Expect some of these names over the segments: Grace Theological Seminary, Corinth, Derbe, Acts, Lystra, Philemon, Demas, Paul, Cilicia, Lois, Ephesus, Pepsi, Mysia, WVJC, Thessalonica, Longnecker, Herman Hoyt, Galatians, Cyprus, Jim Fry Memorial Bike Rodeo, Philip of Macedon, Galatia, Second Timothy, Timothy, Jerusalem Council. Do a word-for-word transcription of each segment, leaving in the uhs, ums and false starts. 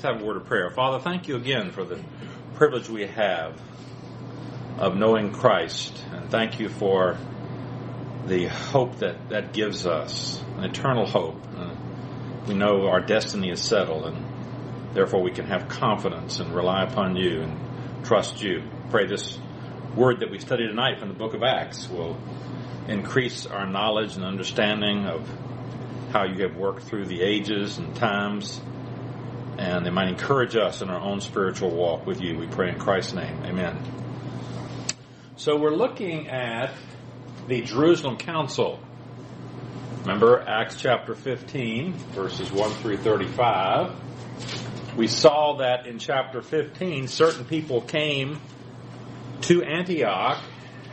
Let's have a word of prayer. Father, thank you again for the privilege we have of knowing Christ, and thank you for the hope that that gives us, an eternal hope. Uh, we know our destiny is settled, and therefore we can have confidence and rely upon you and trust you. Pray this word that we study tonight from the book of Acts will increase our knowledge and understanding of how you have worked through the ages and times, and they might encourage us in our own spiritual walk with you. We pray in Christ's name. Amen. So we're looking at the Jerusalem Council. Remember Acts chapter fifteen, verses one through thirty-five. We saw that in chapter fifteen, certain people came to Antioch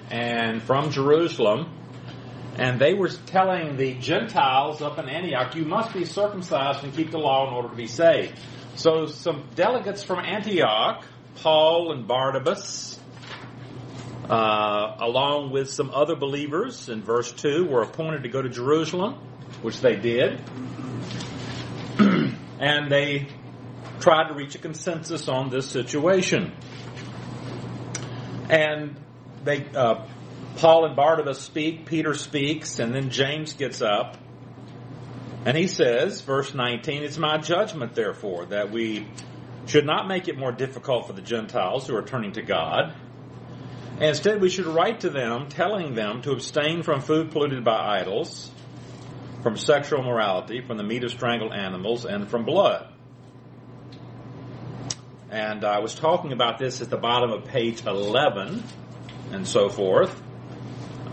and from Jerusalem, and they were telling the Gentiles up in Antioch, you must be circumcised and keep the law in order to be saved. So some delegates from Antioch, Paul and Barnabas, uh, along with some other believers in verse two, were appointed to go to Jerusalem, which they did. And they tried to reach a consensus on this situation. And they... Uh, Paul and Barnabas speak, Peter speaks, and then James gets up, and he says, verse nineteen, it's my judgment, therefore, that we should not make it more difficult for the Gentiles who are turning to God. And instead, we should write to them, telling them to abstain from food polluted by idols, from sexual immorality, from the meat of strangled animals, and from blood. And I was talking about this at the bottom of page eleven, and so forth.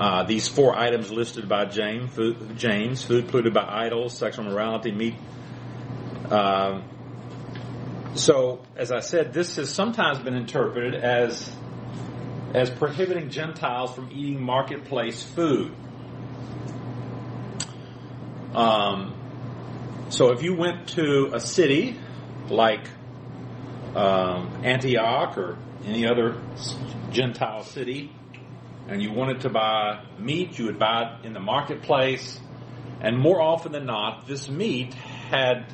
Uh, these four items listed by James food, James, food polluted by idols, sexual immorality, meat. Uh, so, as I said, this has sometimes been interpreted as as prohibiting Gentiles from eating marketplace food. Um, so if you went to a city like um, Antioch or any other Gentile city, and you wanted to buy meat, you would buy it in the marketplace. And more often than not, this meat had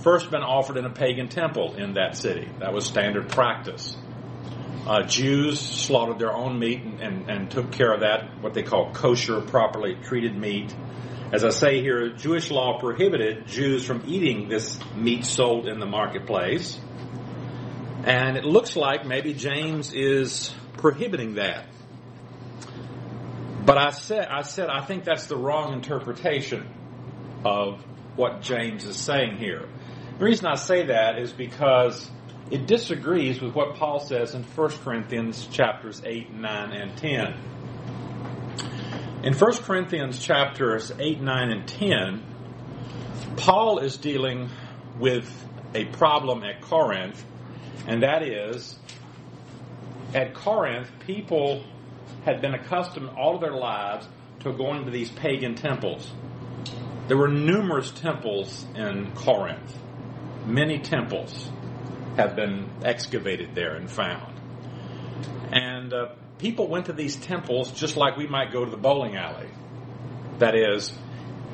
first been offered in a pagan temple in that city. That was standard practice. Uh, Jews slaughtered their own meat and, and, and took care of that, what they call kosher, properly treated meat. As I say here, Jewish law prohibited Jews from eating this meat sold in the marketplace. And it looks like maybe James is prohibiting that. But I said, I said, I think that's the wrong interpretation of what James is saying here. The reason I say that is because it disagrees with what Paul says in First Corinthians chapters eight, nine, and ten. In First Corinthians chapters eight, nine, and ten, Paul is dealing with a problem at Corinth, and that is, at Corinth, people had been accustomed all of their lives to going to these pagan temples. There were numerous temples in Corinth. Many temples have been excavated there and found. And uh, people went to these temples just like we might go to the bowling alley. That is,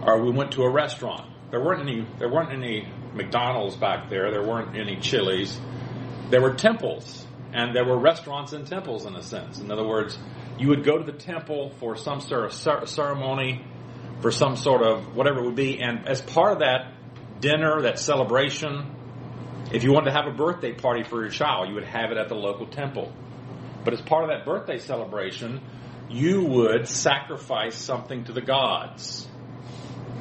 or we went to a restaurant. There weren't any, there weren't any McDonald's back there. There weren't any Chili's. There were temples, and there were restaurants and temples in a sense. In other words, you would go to the temple for some sort of ceremony, for some sort of whatever it would be. And as part of that dinner, that celebration, if you wanted to have a birthday party for your child, you would have it at the local temple. But as part of that birthday celebration, you would sacrifice something to the gods.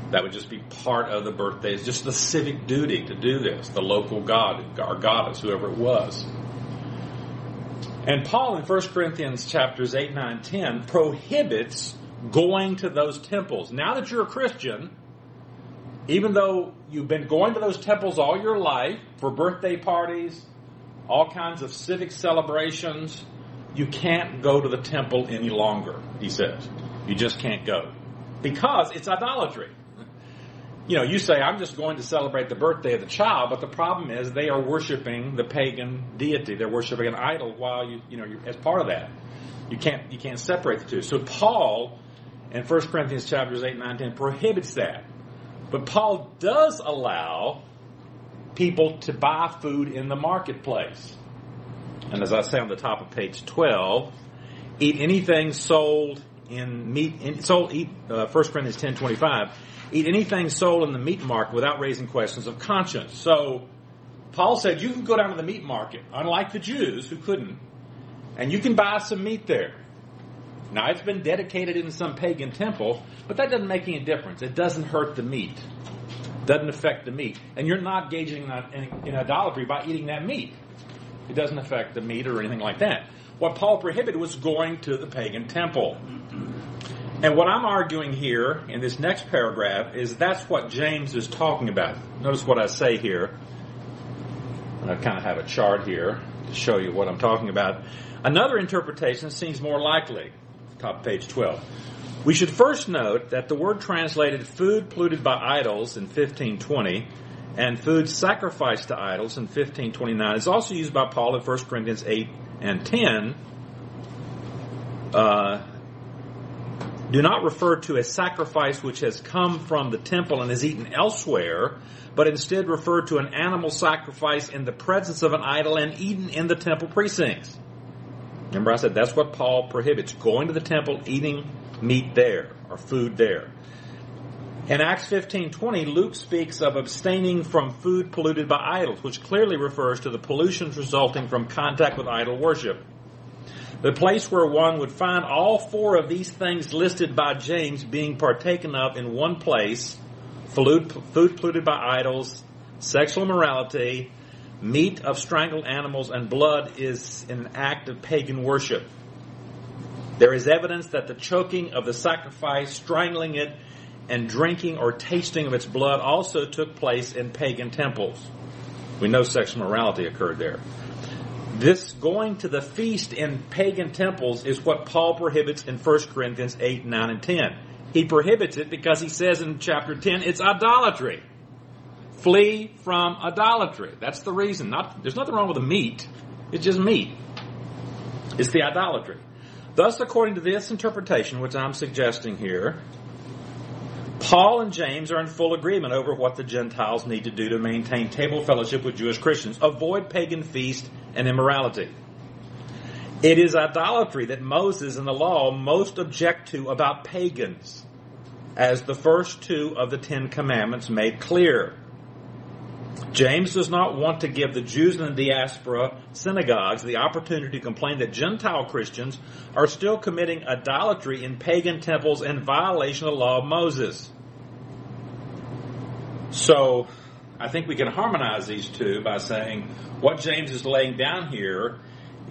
That would just be part of the birthday. It's just the civic duty to do this, the local god or goddess, whoever it was. And Paul in First Corinthians chapters eight, nine, ten prohibits going to those temples. Now that you're a Christian, even though you've been going to those temples all your life for birthday parties, all kinds of civic celebrations, you can't go to the temple any longer, he says. You just can't go. Because it's idolatry. You know, you say, I'm just going to celebrate the birthday of the child, but the problem is they are worshiping the pagan deity. They're worshiping an idol while you, you know, you're, as part of that. You can't, you can't separate the two. So Paul, in First Corinthians chapters eight, nine, ten, prohibits that. But Paul does allow people to buy food in the marketplace. And as I say on the top of page twelve, eat anything sold in meat. In, sold eat. Uh, First Corinthians ten twenty-five. Eat anything sold in the meat market without raising questions of conscience. So Paul said you can go down to the meat market, unlike the Jews who couldn't, and you can buy some meat there. Now, it's been dedicated in some pagan temple, but that doesn't make any difference. It doesn't hurt the meat. It doesn't affect the meat. And you're not gauging in idolatry by eating that meat. It doesn't affect the meat or anything like that. What Paul prohibited was going to the pagan temple. And what I'm arguing here in this next paragraph is that's what James is talking about. Notice what I say here. And I kind of have a chart here to show you what I'm talking about. Another interpretation seems more likely. Top of page twelve. We should first note that the word translated food polluted by idols in fifteen twenty and food sacrificed to idols in fifteen twenty-nine is also used by Paul in First Corinthians eight and ten. Uh, do not refer to a sacrifice which has come from the temple and is eaten elsewhere, but instead refer to an animal sacrifice in the presence of an idol and eaten in the temple precincts. Remember I said that's what Paul prohibits, going to the temple, eating meat there or food there. In Acts fifteen twenty, Luke speaks of abstaining from food polluted by idols, which clearly refers to the pollutions resulting from contact with idol worship. The place where one would find all four of these things listed by James being partaken of in one place, food, food polluted by idols, sexual immorality, meat of strangled animals, and blood is an act of pagan worship. There is evidence that the choking of the sacrifice, strangling it, and drinking or tasting of its blood also took place in pagan temples. We know sexual morality occurred there. This going to the feast in pagan temples is what Paul prohibits in First Corinthians eight, nine, and ten. He prohibits it because he says in chapter ten, it's idolatry. Flee from idolatry. That's the reason. Not, there's nothing wrong with the meat. It's just meat. It's the idolatry. Thus, according to this interpretation, which I'm suggesting here, Paul and James are in full agreement over what the Gentiles need to do to maintain table fellowship with Jewish Christians. Avoid pagan feast and immorality. It is idolatry that Moses and the law most object to about pagans, as the first two of the Ten Commandments made clear. James does not want to give the Jews in the diaspora synagogues the opportunity to complain that Gentile Christians are still committing idolatry in pagan temples and violation of the law of Moses. So, I think we can harmonize these two by saying what James is laying down here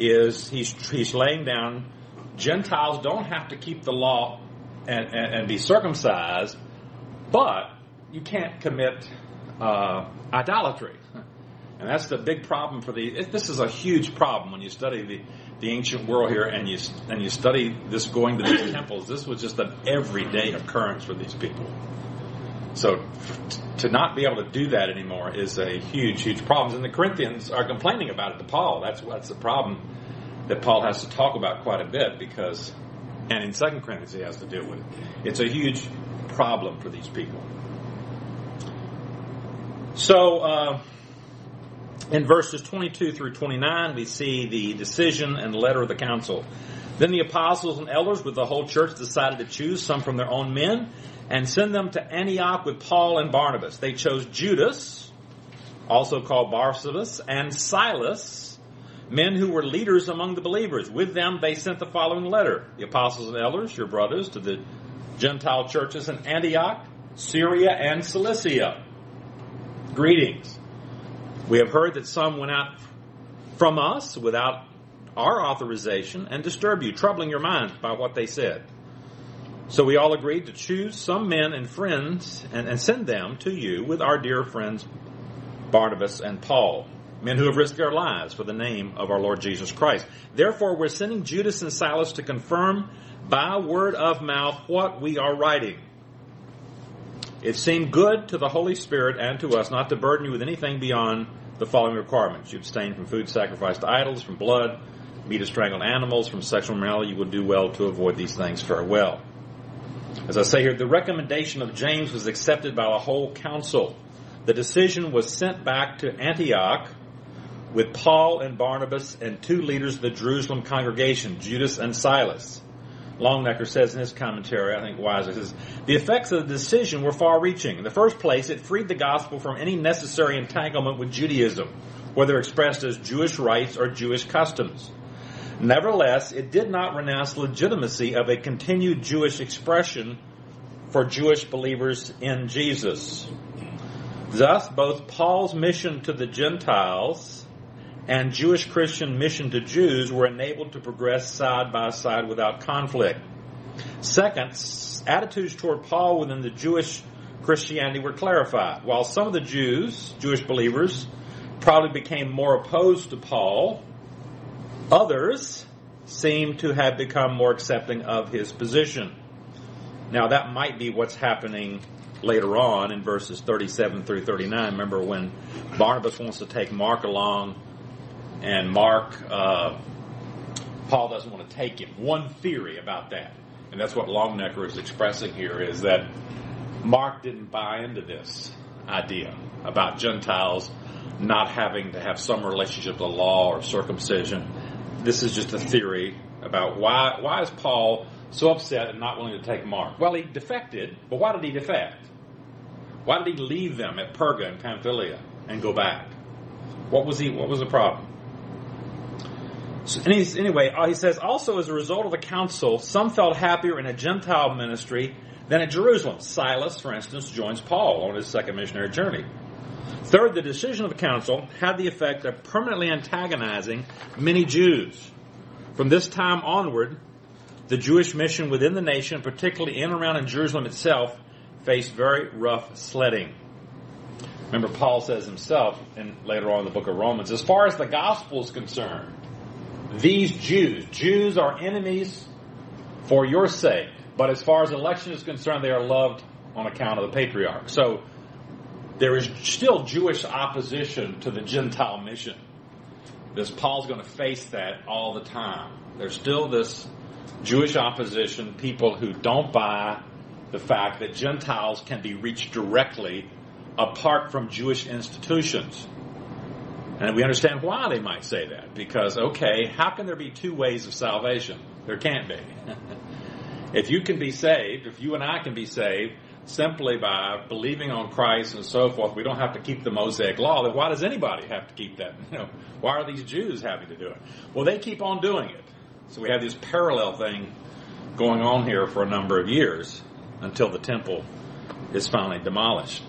is he's, he's laying down Gentiles don't have to keep the law and, and, and be circumcised, but you can't commit Uh, idolatry. And that's the big problem for the, it, this is a huge problem when you study the, the ancient world here and you and you study this going to these temples. This was just an everyday occurrence for these people. So to not be able to do that anymore is a huge, huge problem. And the Corinthians are complaining about it to Paul. That's, that's the problem that Paul has to talk about quite a bit because, and in Second Corinthians he has to deal with it. It's a huge problem for these people. So, uh, in verses twenty-two through twenty-nine, we see the decision and letter of the council. Then the apostles and elders with the whole church decided to choose some from their own men and send them to Antioch with Paul and Barnabas. They chose Judas, also called Barsabas, and Silas, men who were leaders among the believers. With them, they sent the following letter. The apostles and elders, your brothers, to the Gentile churches in Antioch, Syria, and Cilicia. Greetings. We have heard that some went out from us without our authorization and disturbed you, troubling your minds by what they said. So we all agreed to choose some men and friends and, and send them to you with our dear friends Barnabas and Paul, men who have risked their lives for the name of our Lord Jesus Christ. Therefore, we're sending Judas and Silas to confirm by word of mouth what we are writing. It seemed good to the Holy Spirit and to us not to burden you with anything beyond the following requirements. You abstain from food sacrificed to idols, from blood, meat of strangled animals, from sexual immorality. You would do well to avoid these things. Farewell. As I say here, the recommendation of James was accepted by the whole council. the decision was sent back to Antioch with Paul and Barnabas and two leaders of the Jerusalem congregation, Judas and Silas. Longnecker says in his commentary, I think wisely, says, the effects of the decision were far-reaching. In the first place, it freed the gospel from any necessary entanglement with Judaism, whether expressed as Jewish rites or Jewish customs. Nevertheless, it did not renounce legitimacy of a continued Jewish expression for Jewish believers in Jesus. Thus, both Paul's mission to the Gentiles and Jewish Christian mission to Jews were enabled to progress side by side without conflict. Second, attitudes toward Paul within the Jewish Christianity were clarified. While some of the Jews, Jewish believers, probably became more opposed to Paul, others seem to have become more accepting of his position. Now, that might be what's happening later on in verses thirty-seven through thirty-nine. Remember when Barnabas wants to take Mark along, and Mark, uh, Paul doesn't want to take him. One theory about that, and that's what Longnecker is expressing here, is that Mark didn't buy into this idea about Gentiles not having to have some relationship to law or circumcision. This is just a theory about why why is Paul so upset and not willing to take Mark? Well, he defected, but why did he defect? Why did he leave them at Perga in Pamphylia and go back? What was he? What was the problem? So, and he's, anyway, he says, also as a result of the council, some felt happier in a Gentile ministry than at Jerusalem. Silas, for instance, joins Paul on his second missionary journey. Third, the decision of the council had the effect of permanently antagonizing many Jews. From this time onward, the Jewish mission within the nation, particularly in and around in Jerusalem itself, faced very rough sledding. Remember, Paul says himself, and later on in the book of Romans, as far as the gospel is concerned, these Jews, Jews are enemies for your sake, but as far as election is concerned, they are loved on account of the patriarch. So, there is still Jewish opposition to the Gentile mission. This Paul's going to face that all the time. There's still this Jewish opposition, people who don't buy the fact that Gentiles can be reached directly apart from Jewish institutions. And we understand why they might say that. Because, okay, how can there be two ways of salvation? There can't be. If you can be saved, if you and I can be saved, simply by believing on Christ and so forth, we don't have to keep the Mosaic law. Then why does anybody have to keep that? You know, why are these Jews having to do it? Well, they keep on doing it. So we have this parallel thing going on here for a number of years until the temple is finally demolished.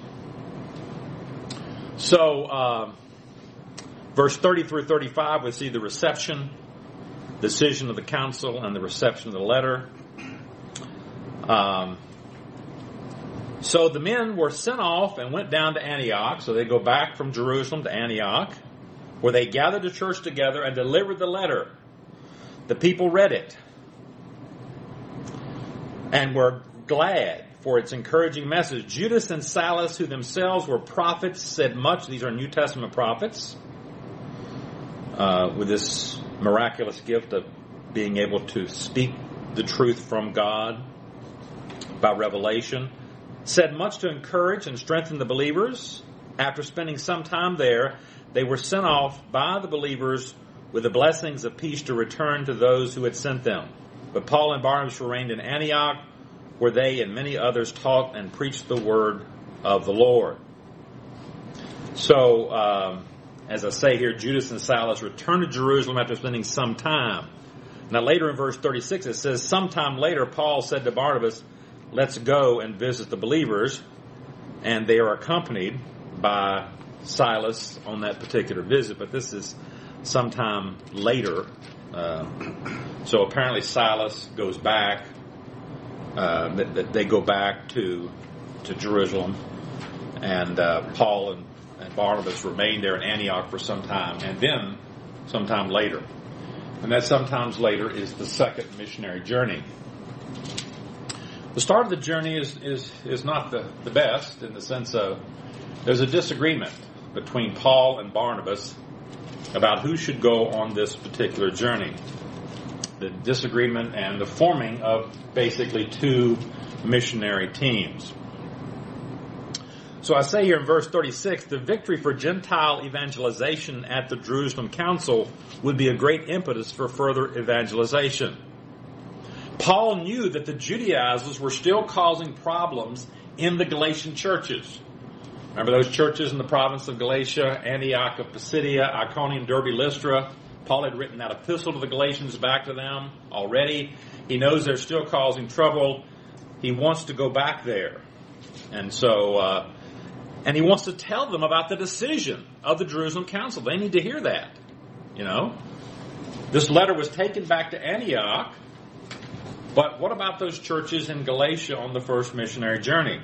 So, uh, verse thirty through thirty-five, we see the reception, decision of the council, and the reception of the letter. Um... So the men were sent off and went down to Antioch. So they go back from Jerusalem to Antioch, where they gathered the church together and delivered the letter. The people read it and were glad for its encouraging message. Judas and Silas, who themselves were prophets, said much. These are New Testament prophets uh, with this miraculous gift of being able to speak the truth from God by revelation. Said much to encourage and strengthen the believers. After spending some time there, they were sent off by the believers with the blessings of peace to return to those who had sent them. But Paul and Barnabas remained in Antioch, where they and many others taught and preached the word of the Lord. So, um, as I say here, Judas and Silas returned to Jerusalem after spending some time. Now, later in verse thirty-six, it says, sometime later, Paul said to Barnabas, let's go and visit the believers, and they are accompanied by Silas on that particular visit, but this is sometime later. Uh, so apparently Silas goes back, uh, they go back to to Jerusalem, and uh, Paul and, and Barnabas remain there in Antioch for some time, and then sometime later. And that sometimes later is the second missionary journey. The start of the journey is is, is not the, the best in the sense of there's a disagreement between Paul and Barnabas about who should go on this particular journey. The disagreement and the forming of basically two missionary teams. So I say here in verse thirty-six, the victory for Gentile evangelization at the Jerusalem Council would be a great impetus for further evangelization. Paul knew that the Judaizers were still causing problems in the Galatian churches. Remember those churches in the province of Galatia, Antioch of Pisidia, Iconium, Derbe, Lystra? Paul had written that epistle to the Galatians back to them already. He knows they're still causing trouble. He wants to go back there. And so, uh, and he wants to tell them about the decision of the Jerusalem Council. They need to hear that, you know. This letter was taken back to Antioch, but what about those churches in Galatia on the first missionary journey?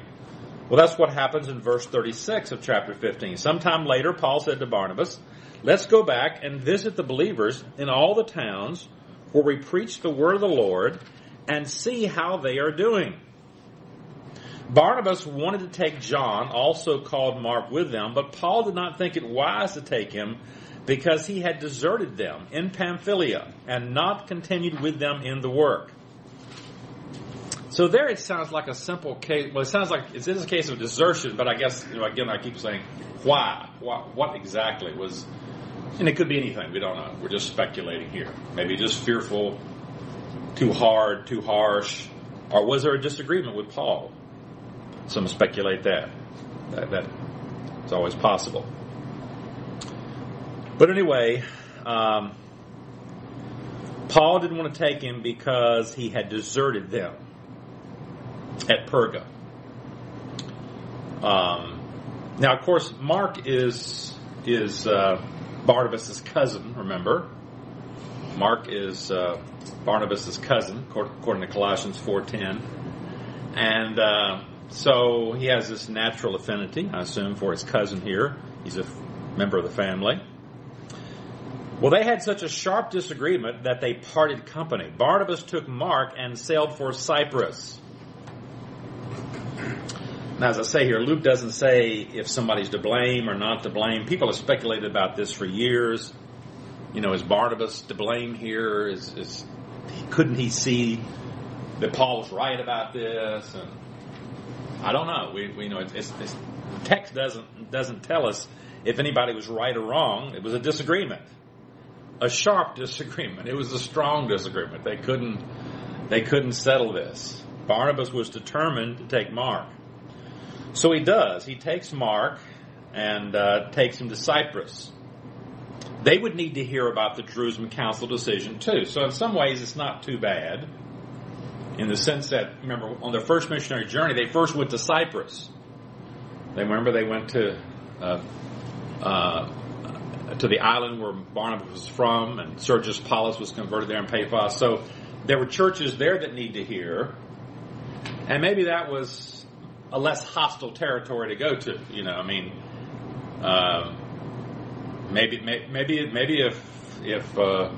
Well, that's what happens in verse thirty-six of chapter fifteen. Sometime later, Paul said to Barnabas, let's go back and visit the believers in all the towns where we preach the word of the Lord and see how they are doing. Barnabas wanted to take John, also called Mark, with them, but Paul did not think it wise to take him because he had deserted them in Pamphylia and not continued with them in the work. So there it sounds like a simple case. Well, it sounds like it is a case of desertion, but I guess, you know, again, I keep saying, why? why? What exactly was... And it could be anything. We don't know. We're just speculating here. Maybe just fearful, too hard, too harsh. Or was there a disagreement with Paul? Some speculate that. That, that it's always possible. But anyway... Um, Paul didn't want to take him because he had deserted them at Perga. Um, now, of course, Mark is is uh, Barnabas' cousin, remember? Mark is uh, Barnabas' cousin, according to Colossians four ten. And uh, so he has this natural affinity, I assume, for his cousin here. He's a member of the family. Well, they had such a sharp disagreement that they parted company. Barnabas took Mark and sailed for Cyprus. Now, as I say here, Luke doesn't say if somebody's to blame or not to blame. People have speculated about this for years. You know, is Barnabas to blame here? Is, is couldn't he see that Paul was right about this? And I don't know. We, we know it's, it's, it's, the text doesn't doesn't tell us if anybody was right or wrong. It was a disagreement. A sharp disagreement. It was a strong disagreement. They couldn't, they couldn't settle this. Barnabas was determined to take Mark. So he does. He takes Mark and uh, takes him to Cyprus. They would need to hear about the Jerusalem Council decision too. So in some ways it's not too bad in the sense that, remember, on their first missionary journey, they first went to Cyprus. They remember they went to... Uh, uh, to the island where Barnabas was from, and Sergius Paulus was converted there in Paphos. So there were churches there that need to hear, and maybe that was a less hostile territory to go to. You know, I mean, uh, maybe, maybe, maybe if if uh,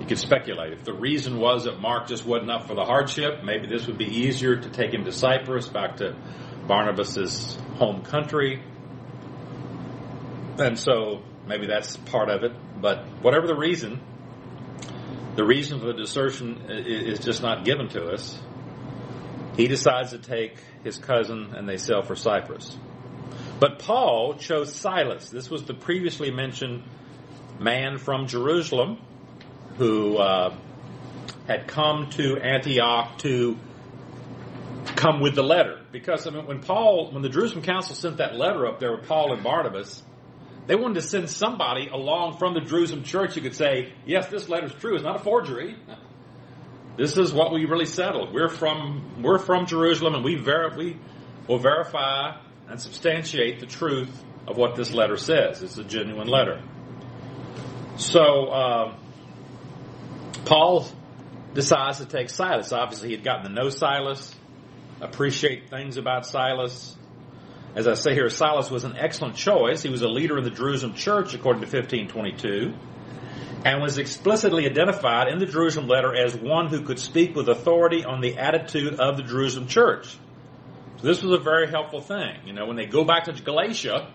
you could speculate, if the reason was that Mark just wasn't up for the hardship, maybe this would be easier to take him to Cyprus, back to Barnabas's home country, and so. Maybe that's part of it, but whatever the reason, the reason for the desertion is just not given to us. He decides to take his cousin, and they sail for Cyprus. But Paul chose Silas. This was the previously mentioned man from Jerusalem who uh, had come to Antioch to come with the letter. Because I mean, when Paul, when the Jerusalem Council sent that letter up there with Paul and Barnabas, they wanted to send somebody along from the Jerusalem church who could say, yes, this letter's true. It's not a forgery. This is what we really settled. We're from we're from Jerusalem, and we, ver- we will verify and substantiate the truth of what this letter says. It's a genuine letter. So um, Paul decides to take Silas. Obviously, he had gotten to know Silas, appreciate things about Silas. As I say here, Silas was an excellent choice. He was a leader in the Jerusalem church, according to fifteen twenty-two, and was explicitly identified in the Jerusalem letter as one who could speak with authority on the attitude of the Jerusalem church. So this was a very helpful thing. You know, when they go back to Galatia,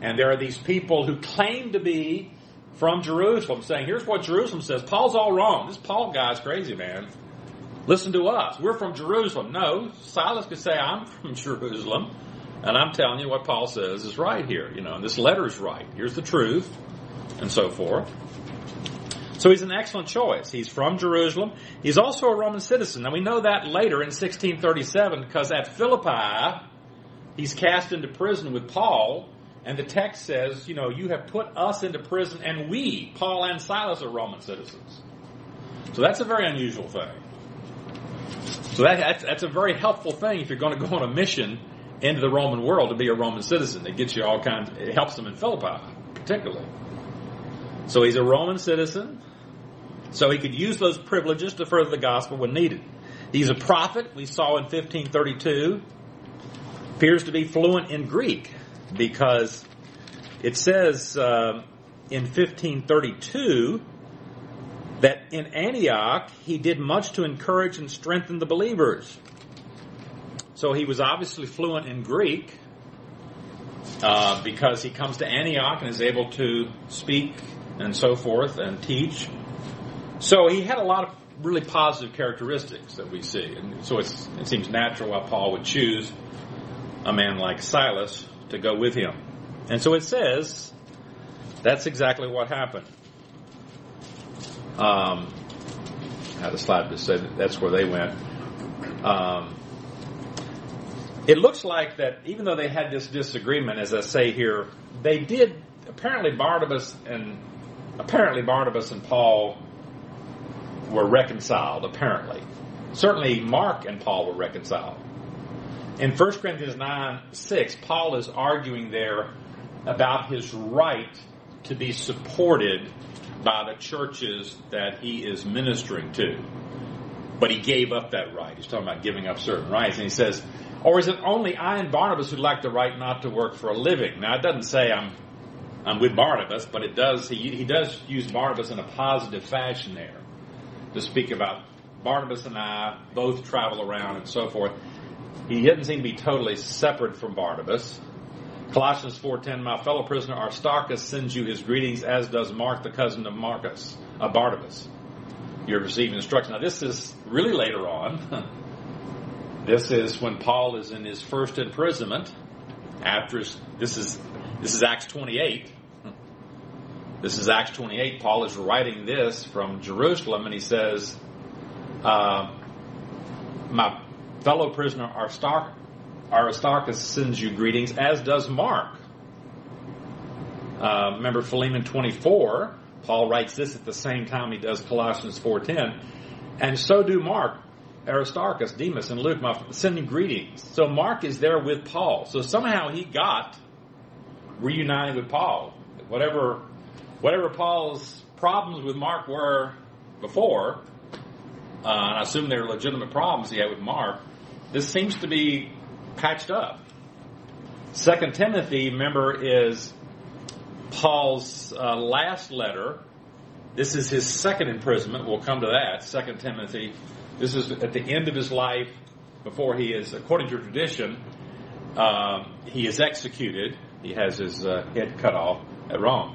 and there are these people who claim to be from Jerusalem, saying, here's what Jerusalem says. Paul's all wrong. This Paul guy's crazy, man. Listen to us. We're from Jerusalem. No, Silas could say, I'm from Jerusalem. And I'm telling you what Paul says is right here, you know, and this letter is right. Here's the truth, and so forth. So he's an excellent choice. He's from Jerusalem. He's also a Roman citizen. And we know that later in sixteen thirty-seven, because at Philippi, he's cast into prison with Paul. And the text says, you know, you have put us into prison, and we, Paul and Silas, are Roman citizens. So that's a very unusual thing. So that, that's, that's a very helpful thing if you're going to go on a mission into the Roman world to be a Roman citizen. It gets you all kinds, it helps them in Philippi, particularly. So he's a Roman citizen, so he could use those privileges to further the gospel when needed. He's a prophet, we saw in fifteen thirty-two, appears to be fluent in Greek. Because it says uh, in fifteen thirty-two that in Antioch he did much to encourage and strengthen the believers. So he was obviously fluent in Greek uh, because he comes to Antioch and is able to speak and so forth and teach. So he had a lot of really positive characteristics that we see. And so it's, it seems natural why Paul would choose a man like Silas to go with him. And so it says that's exactly what happened. Um, how the slide just said that that's where they went. Um, it looks like that even though they had this disagreement, as I say here, they did apparently Barnabas and apparently Barnabas and Paul were reconciled, apparently. Certainly Mark and Paul were reconciled. In First Corinthians nine six, Paul is arguing there about his right to be supported by the churches that he is ministering to. But he gave up that right. He's talking about giving up certain rights. And he says, or is it only I and Barnabas who lack the right not to work for a living? Now, it doesn't say I'm I'm with Barnabas, but it does. He, he does use Barnabas in a positive fashion there to speak about Barnabas and I both travel around and so forth. He doesn't seem to be totally separate from Barnabas. Colossians four ten, my fellow prisoner Aristarchus sends you his greetings, as does Mark, the cousin of Marcus, of Barnabas. You're receiving instruction. Now, this is really later on. This is when Paul is in his first imprisonment. After his, this is this is Acts twenty-eight. This is Acts twenty-eight. Paul is writing this from Jerusalem, and he says, uh, "My." Fellow prisoner Aristarchus sends you greetings, as does Mark. Uh, remember Philemon twenty-four, Paul writes this at the same time he does Colossians four ten. And so do Mark, Aristarchus, Demas, and Luke, my, sending greetings. So Mark is there with Paul. So somehow he got reunited with Paul. Whatever, whatever Paul's problems with Mark were before, uh, and I assume they were legitimate problems he had with Mark, this seems to be patched up. Second Timothy, remember, is Paul's uh, last letter. This is his second imprisonment. We'll come to that. Second Timothy. This is at the end of his life, before he is, according to tradition, um, he is executed. He has his uh, head cut off at Rome.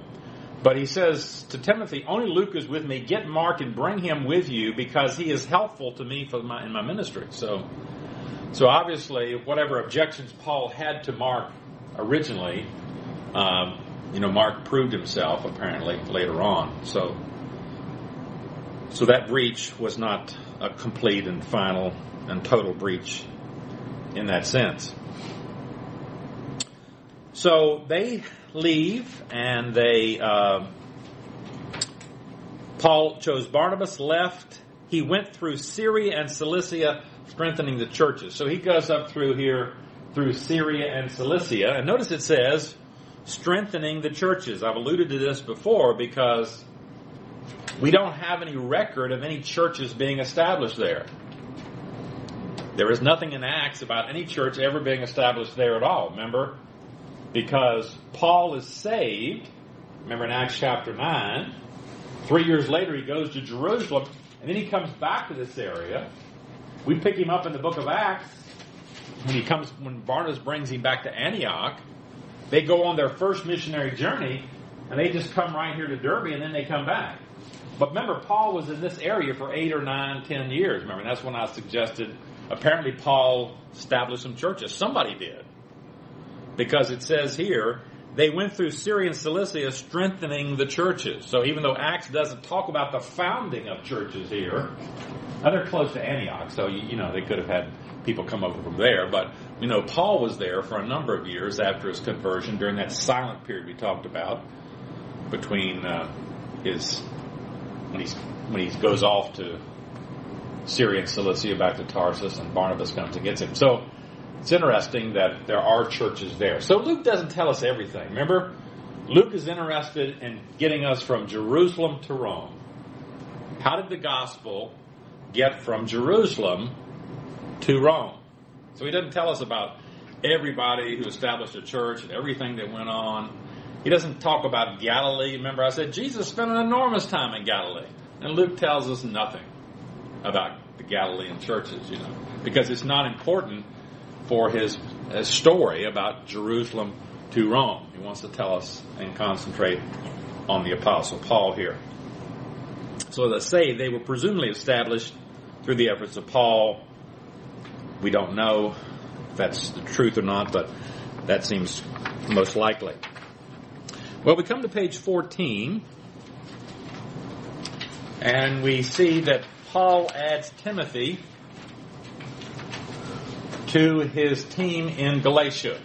But he says to Timothy, only Luke is with me. Get Mark and bring him with you, because he is helpful to me for my, in my ministry. So, so obviously, whatever objections Paul had to Mark originally, um, you know, Mark proved himself apparently later on. So, so that breach was not a complete and final and total breach in that sense. So they leave, and they, uh, Paul chose Barnabas, left. He went through Syria and Cilicia, strengthening the churches. So he goes up through here, through Syria and Cilicia. And notice it says, strengthening the churches. I've alluded to this before because we don't have any record of any churches being established there. There is nothing in Acts about any church ever being established there at all, remember? Because Paul is saved, remember in Acts chapter nine, three years later he goes to Jerusalem, and then he comes back to this area. We pick him up in the book of Acts, when he comes, when Barnabas brings him back to Antioch. They go on their first missionary journey, and they just come right here to Derbe, and then they come back. But remember, Paul was in this area for eight or nine, ten years, remember, and that's when I suggested, apparently Paul established some churches. Somebody did. because it says here, they went through Syria and Cilicia strengthening the churches. So even though Acts doesn't talk about the founding of churches here, now they're close to Antioch, so you know they could have had people come over from there. But you know Paul was there for a number of years after his conversion during that silent period we talked about between uh, his when he's when he goes off to Syria and Cilicia back to Tarsus, and Barnabas comes and gets him. So it's interesting that there are churches there. So Luke doesn't tell us everything. Remember, Luke is interested in getting us from Jerusalem to Rome. How did the gospel get from Jerusalem to Rome? So he doesn't tell us about everybody who established a church and everything that went on. He doesn't talk about Galilee. Remember, I said Jesus spent an enormous time in Galilee, and Luke tells us nothing about the Galilean churches, you know, because it's not important for his, his story about Jerusalem to Rome. He wants to tell us and concentrate on the Apostle Paul here. So as I say, they were presumably established through the efforts of Paul. We don't know if that's the truth or not, but that seems most likely. Well, we come to page fourteen, and we see that Paul adds Timothy to his team in Galatia.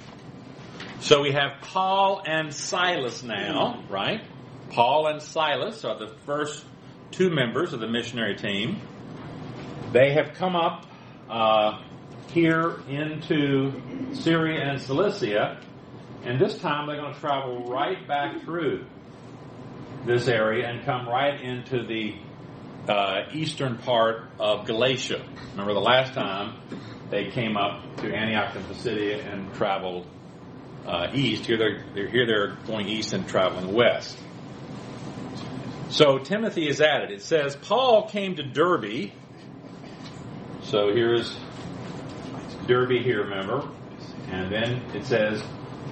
So we have Paul and Silas now, right? Paul and Silas are the first two members of the missionary team. They have come up uh, here into Syria and Cilicia, and this time they're going to travel right back through this area and come right into the Uh, eastern part of Galatia. Remember the last time they came up to Antioch and Pisidia and traveled uh, east. Here they're, they're here they're going east and traveling west. So Timothy is added. It says Paul came to Derbe. So here's Derbe here, remember, and then it says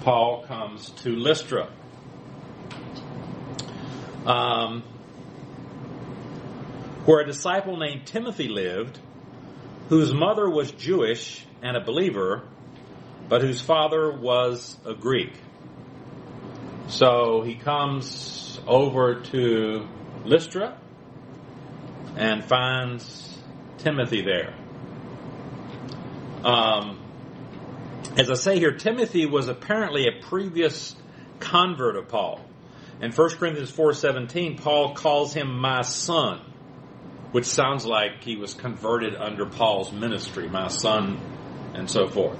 Paul comes to Lystra. Um. Where a disciple named Timothy lived, whose mother was Jewish and a believer, but whose father was a Greek. So he comes over to Lystra and finds Timothy there. Um, as I say here, Timothy was apparently a previous convert of Paul. In First Corinthians four seventeen, Paul calls him my son, which sounds like he was converted under Paul's ministry, my son, and so forth.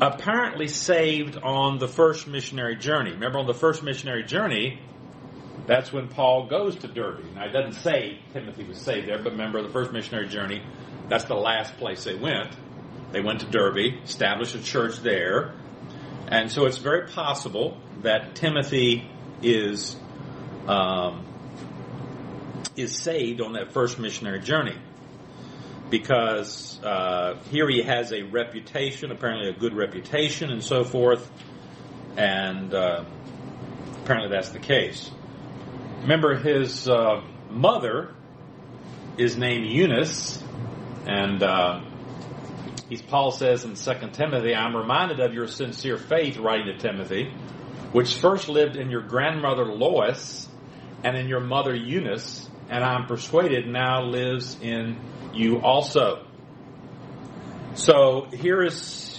Apparently saved on the first missionary journey. Remember, on the first missionary journey, that's when Paul goes to Derbe. Now, it doesn't say Timothy was saved there, but remember, the first missionary journey, that's the last place they went. They went to Derbe, established a church there, and so it's very possible that Timothy is... Um, is saved on that first missionary journey, because uh, here he has a reputation, apparently a good reputation and so forth, and uh, apparently that's the case. Remember, his uh, mother is named Eunice, and uh, he's, Paul says in Second Timothy, I'm reminded of your sincere faith, writing to Timothy, which first lived in your grandmother Lois and in your mother Eunice, and I'm persuaded now lives in you also. So here is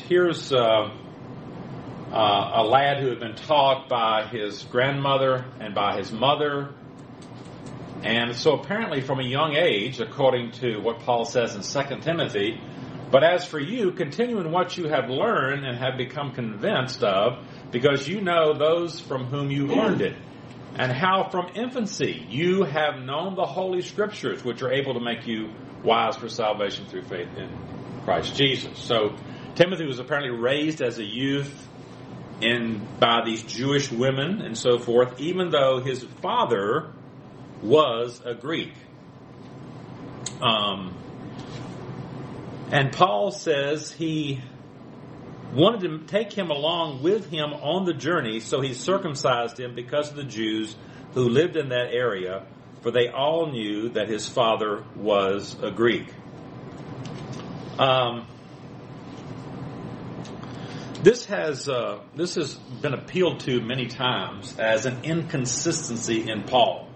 here's uh, uh, a lad who had been taught by his grandmother and by his mother. And so apparently from a young age, according to what Paul says in Second Timothy, but as for you, continue in what you have learned and have become convinced of, because you know those from whom you learned it. And how from infancy you have known the Holy Scriptures, which are able to make you wise for salvation through faith in Christ Jesus. So Timothy was apparently raised as a youth in by these Jewish women and so forth, even though his father was a Greek. Um, and Paul says he wanted to take him along with him on the journey, so he circumcised him because of the Jews who lived in that area, for they all knew that his father was a Greek. Um, This has uh, this has been appealed to many times as an inconsistency in Paul.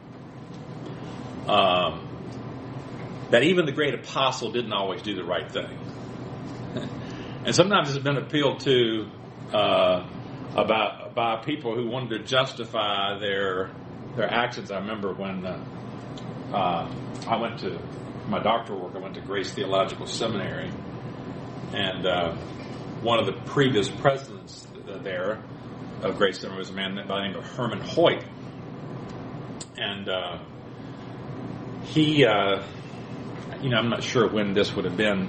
Um, that even the great apostle didn't always do the right thing. And sometimes it's been appealed to uh, about by people who wanted to justify their their actions. I remember when uh, uh, I went to my doctoral work, I went to Grace Theological Seminary, and uh, one of the previous presidents there of Grace Seminary was a man by the name of Herman Hoyt, and uh, he, uh, you know, I'm not sure when this would have been,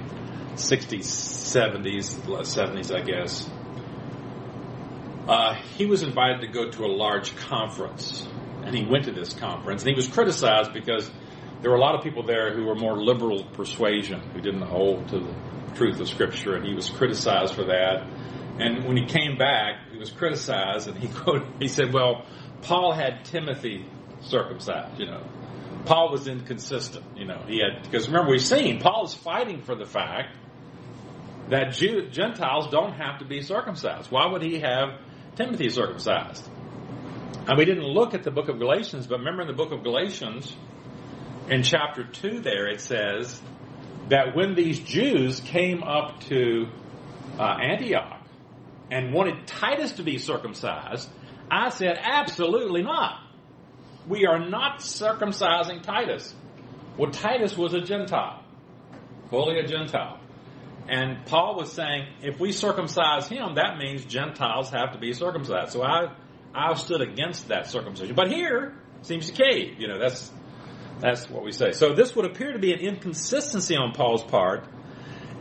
sixties, seventies, seventies, I guess. Uh, he was invited to go to a large conference, and he went to this conference, and he was criticized because there were a lot of people there who were more liberal persuasion, who didn't hold to the truth of Scripture, and he was criticized for that. And when he came back, he was criticized, and he quoted, he said, well, Paul had Timothy circumcised, you know. Paul was inconsistent, you know. He had, because remember, we've seen Paul is fighting for the fact that Jew, Gentiles don't have to be circumcised. Why would he have Timothy circumcised? And we didn't look at the book of Galatians, but remember in the book of Galatians, in chapter two there, it says that when these Jews came up to uh, Antioch and wanted Titus to be circumcised, I said, absolutely not. We are not circumcising Titus. Well, Titus was a Gentile, fully a Gentile. And Paul was saying, if we circumcise him, that means Gentiles have to be circumcised. So I I stood against that circumcision. But here, seems to cave. You know, that's that's what we say. So this would appear to be an inconsistency on Paul's part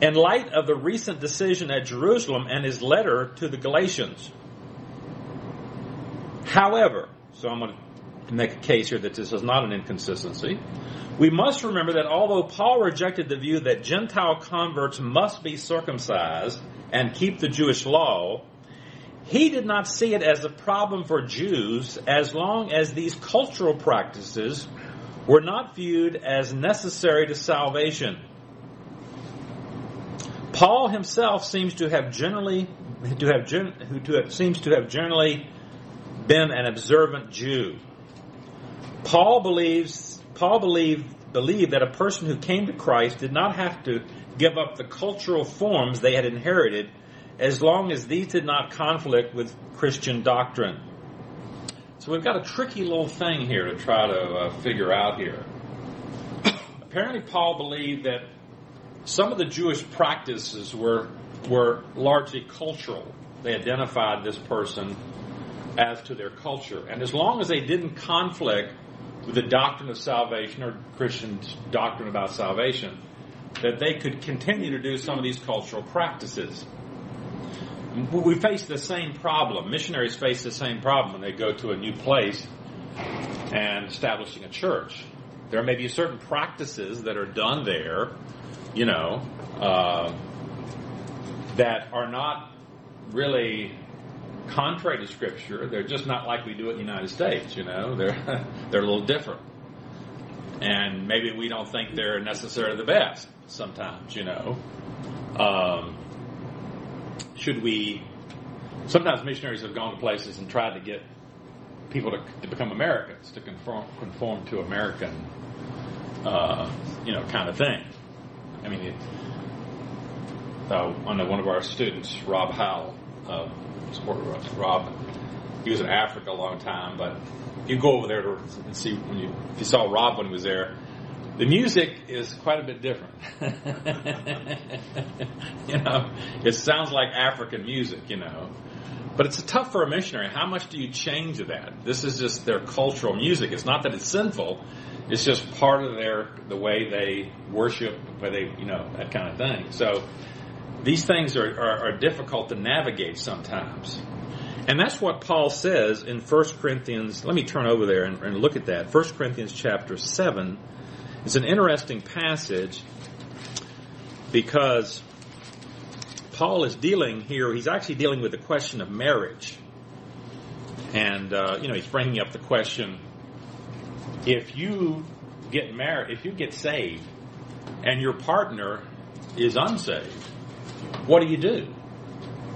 in light of the recent decision at Jerusalem and his letter to the Galatians. However, so I'm going to make a case here that this is not an inconsistency. We must remember that although Paul rejected the view that Gentile converts must be circumcised and keep the Jewish law, he did not see it as a problem for Jews as long as these cultural practices were not viewed as necessary to salvation. Paul himself seems to have generally to have, to have seems to have generally been an observant Jew. Paul believes Paul believed, believed that a person who came to Christ did not have to give up the cultural forms they had inherited as long as these did not conflict with Christian doctrine. So we've got a tricky little thing here to try to uh, figure out here. Apparently Paul believed that some of the Jewish practices were, were largely cultural. They identified this person as to their culture. And as long as they didn't conflict with the doctrine of salvation or Christians' doctrine about salvation, that they could continue to do some of these cultural practices. We face the same problem. Missionaries face the same problem when they go to a new place and establishing a church. There may be certain practices that are done there, you know, uh, that are not really contrary to Scripture. They're just not like we do it in the United States, you know. They're they're a little different. And maybe we don't think they're necessarily the best sometimes, you know. Um, should we... Sometimes missionaries have gone to places and tried to get people to, to become Americans, to conform, conform to American, uh, you know, kind of thing. I mean, it, uh, I know one of our students, Rob Howell, uh, Rob, he was in Africa a long time, but you go over there to, and see when you, if you saw Rob when he was there, the music is quite a bit different. You know, it sounds like African music, you know, but it's tough for a missionary. How much do you change of that? This is just their cultural music. It's not that it's sinful; it's just part of their the way they worship, where they, you know, that kind of thing. So these things are, are, are difficult to navigate sometimes. And that's what Paul says in First Corinthians. Let me turn over there and, and look at that. First Corinthians chapter seven is an interesting passage because Paul is dealing here, he's actually dealing with the question of marriage. And, uh, you know, he's bringing up the question, if you get married, if you get saved and your partner is unsaved, what do you do?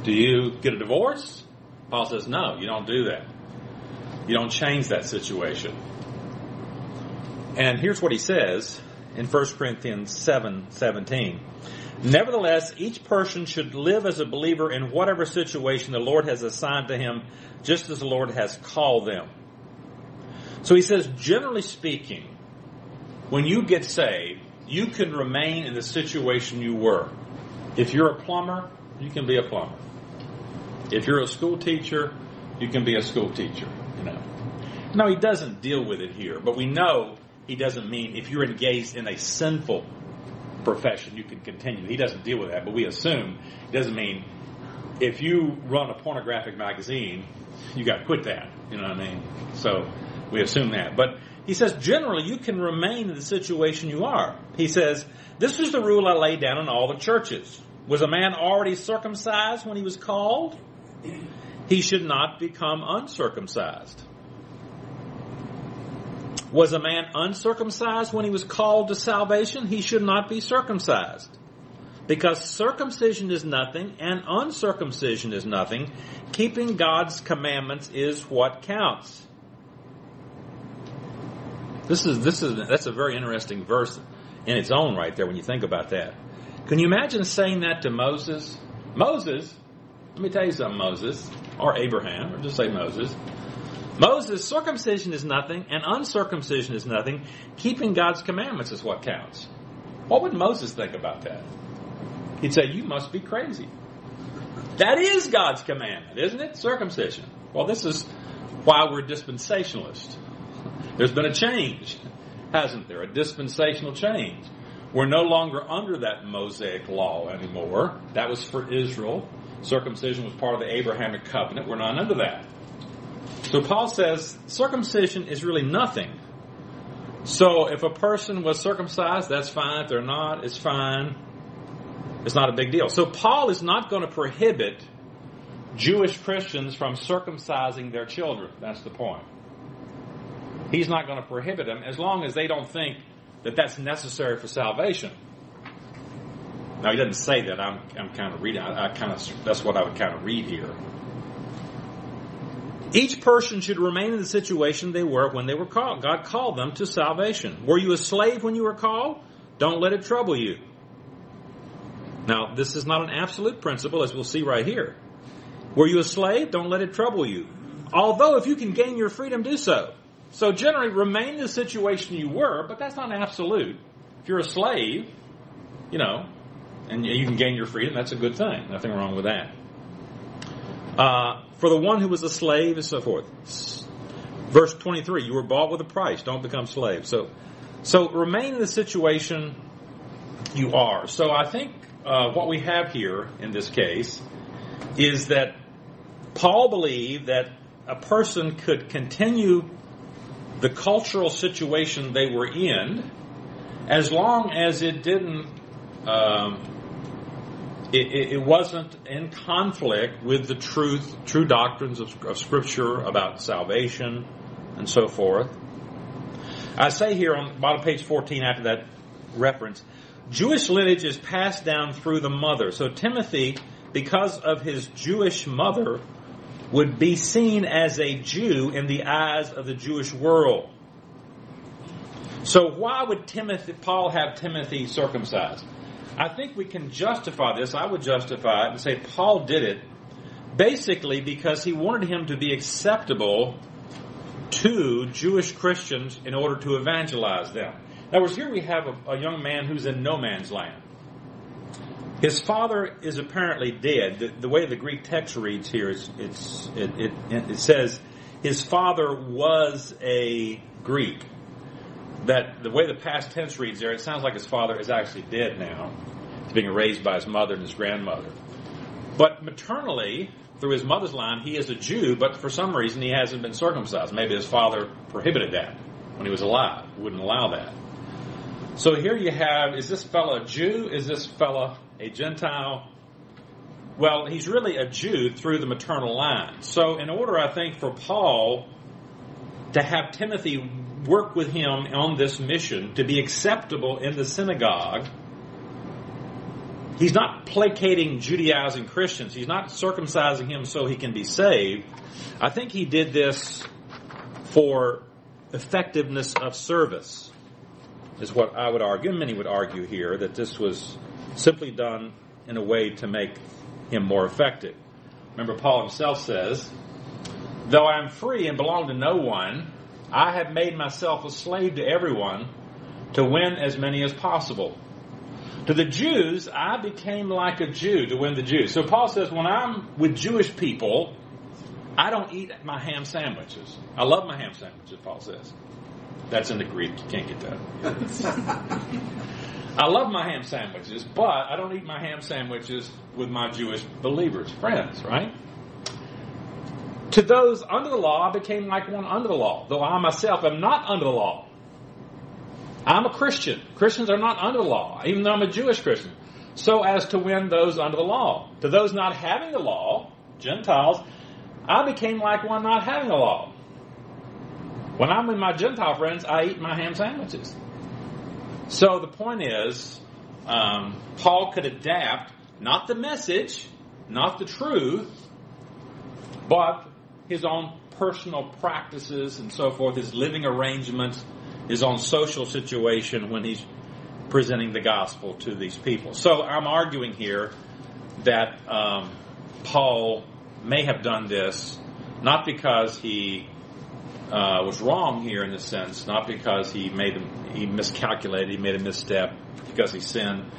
Do you get a divorce? Paul says, no, you don't do that. You don't change that situation. And here's what he says in First Corinthians seven seventeen. Nevertheless, each person should live as a believer in whatever situation the Lord has assigned to him, just as the Lord has called them. So he says, generally speaking, when you get saved, you can remain in the situation you were. If you're a plumber, you can be a plumber. If you're a school teacher, you can be a school teacher. You know. No, he doesn't deal with it here, but we know he doesn't mean if you're engaged in a sinful profession, you can continue. He doesn't deal with that, but we assume it doesn't mean if you run a pornographic magazine, you got to quit that. You know what I mean? So we assume that. But he says, generally, you can remain in the situation you are. He says, this is the rule I laid down in all the churches. Was a man already circumcised when he was called? He should not become uncircumcised. Was a man uncircumcised when he was called to salvation? He should not be circumcised. Because circumcision is nothing and uncircumcision is nothing. Keeping God's commandments is what counts. This is, this is, that's a very interesting verse in its own right there when you think about that. Can you imagine saying that to Moses? Moses, let me tell you something, Moses, or Abraham, or just say Moses. Moses, circumcision is nothing, and uncircumcision is nothing. Keeping God's commandments is what counts. What would Moses think about that? He'd say, you must be crazy. That is God's commandment, isn't it? Circumcision. Well, this is why we're dispensationalists. There's been a change, hasn't there? A dispensational change. We're no longer under that Mosaic law anymore. That was for Israel. Circumcision was part of the Abrahamic covenant. We're not under that. So Paul says circumcision is really nothing. So if a person was circumcised, that's fine. If they're not, it's fine. It's not a big deal. So Paul is not going to prohibit Jewish Christians from circumcising their children. That's the point. He's not going to prohibit them as long as they don't think that that's necessary for salvation. Now, he doesn't say that. I'm, I'm kind of reading. I, I kind of, that's what I would kind of read here. Each person should remain in the situation they were when they were called. God called them to salvation. Were you a slave when you were called? Don't let it trouble you. Now, this is not an absolute principle, as we'll see right here. Were you a slave? Don't let it trouble you. Although, if you can gain your freedom, do so. So, generally, remain in the situation you were, but that's not absolute. If you're a slave, you know, and you can gain your freedom, that's a good thing. Nothing wrong with that. Uh, for the one who was a slave and so forth. Verse twenty-three, you were bought with a price. Don't become slaves. So, so remain in the situation you are. So I think uh, what we have here in this case is that Paul believed that a person could continue the cultural situation they were in as long as it didn't... Um, It, it wasn't in conflict with the truth, true doctrines of, of Scripture about salvation and so forth. I say here on bottom page fourteen after that reference, Jewish lineage is passed down through the mother. So Timothy, because of his Jewish mother, would be seen as a Jew in the eyes of the Jewish world. So why would Timothy, Paul have Timothy circumcised? I think we can justify this. I would justify it and say Paul did it basically because he wanted him to be acceptable to Jewish Christians in order to evangelize them. In other words, here we have a, a young man who's in no man's land. His father is apparently dead. The, the way the Greek text reads here, is, it's, it, it, it says his father was a Greek. That the way the past tense reads there, it sounds like his father is actually dead now. He's being raised by his mother and his grandmother. But maternally, through his mother's line, he is a Jew, but for some reason he hasn't been circumcised. Maybe his father prohibited that when he was alive. He wouldn't allow that. So here you have, is this fellow a Jew? Is this fellow a Gentile? Well, he's really a Jew through the maternal line. So in order, I think, for Paul to have Timothy work with him on this mission to be acceptable in the synagogue, He's not placating Judaizing Christians. He's not circumcising him so he can be saved. I think he did this for effectiveness of service, is what I would argue, and many would argue here, that this was simply done in a way to make him more effective. Remember, Paul himself says, "Though I am free and belong to no one, I have made myself a slave to everyone to win as many as possible. To the Jews, I became like a Jew to win the Jews." So Paul says, when I'm with Jewish people, I don't eat my ham sandwiches. I love my ham sandwiches, Paul says. That's in the Greek. You can't get that. I love my ham sandwiches, but I don't eat my ham sandwiches with my Jewish believers, friends, right? To those under the law, I became like one under the law, though I myself am not under the law. I'm a Christian. Christians are not under the law, even though I'm a Jewish Christian. So as to win those under the law. To those not having the law, Gentiles, I became like one not having the law. When I'm with my Gentile friends, I eat my ham sandwiches. So the point is, um, Paul could adapt, not the message, not the truth, but his own personal practices and so forth, his living arrangements, his own social situation when he's presenting the gospel to these people. So I'm arguing here that um, Paul may have done this not because he uh, was wrong here in a sense, not because he made a, he miscalculated, he made a misstep, because he sinned.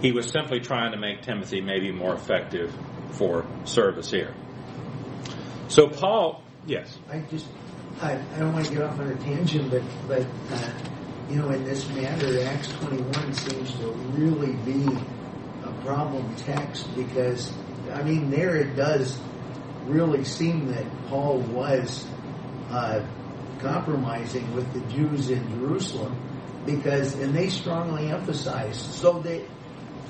He was simply trying to make Timothy maybe more effective for service here. So Paul, yes. I just I, I don't want to get off on a tangent, but but uh, you know, in this matter, Acts twenty-one seems to really be a problem text because, I mean, there it does really seem that Paul was uh, compromising with the Jews in Jerusalem because, and they strongly emphasized, so that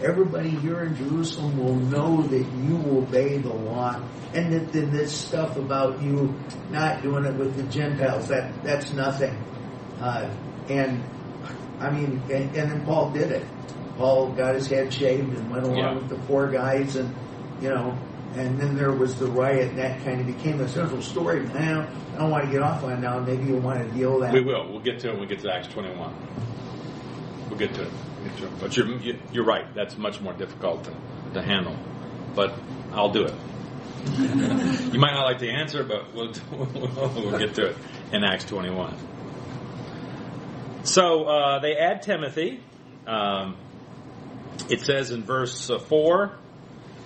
everybody here in Jerusalem will know that you obey the law, and that then this stuff about you not doing it with the Gentiles, that that's nothing. Uh, and, I mean, and, and then Paul did it. Paul got his head shaved and went along yeah. with the four guys and, you know, and then there was the riot, and that kind of became a central story. Now, I don't want to get off on now. Maybe you'll want to deal with that. We will. We'll get to it when we get to Acts twenty-one. We'll get to it. We'll get to it. But you're, you're right. That's much more difficult to, to handle. But I'll do it. You might not like the answer, but we'll, we'll get to it in Acts twenty-one. So uh, they add Timothy. Um, it says in verse uh, four,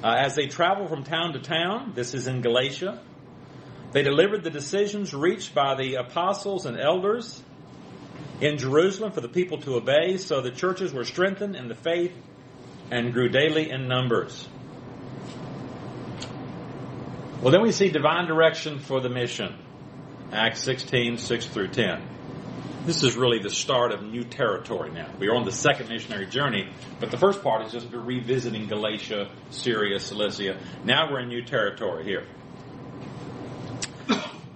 Uh, as they travel from town to town, this is in Galatia, they delivered the decisions reached by the apostles and elders in Jerusalem for the people to obey, so the churches were strengthened in the faith and grew daily in numbers. Well, then we see divine direction for the mission, Acts sixteen, six through ten. This is really the start of new territory now. We are on the second missionary journey, but the first part is just revisiting Galatia, Syria, Cilicia. Now we're in new territory here.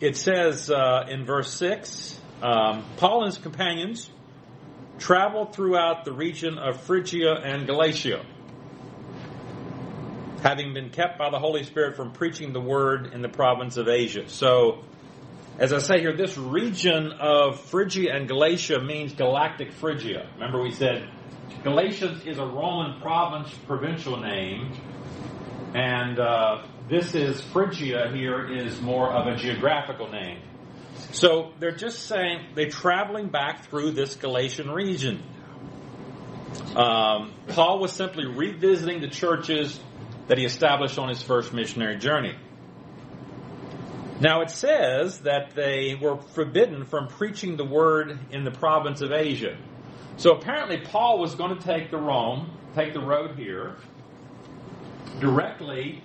It says uh, in verse six, um, Paul and his companions traveled throughout the region of Phrygia and Galatia, having been kept by the Holy Spirit from preaching the word in the province of Asia. So, as I say here, this region of Phrygia and Galatia means Galactic Phrygia. Remember we said Galatians is a Roman province, provincial name, and uh, this is Phrygia here is more of a geographical name. So they're just saying they're traveling back through this Galatian region. Um, Paul was simply revisiting the churches that he established on his first missionary journey. Now it says that they were forbidden from preaching the word in the province of Asia. So apparently Paul was going to take the Rome, take the road here, directly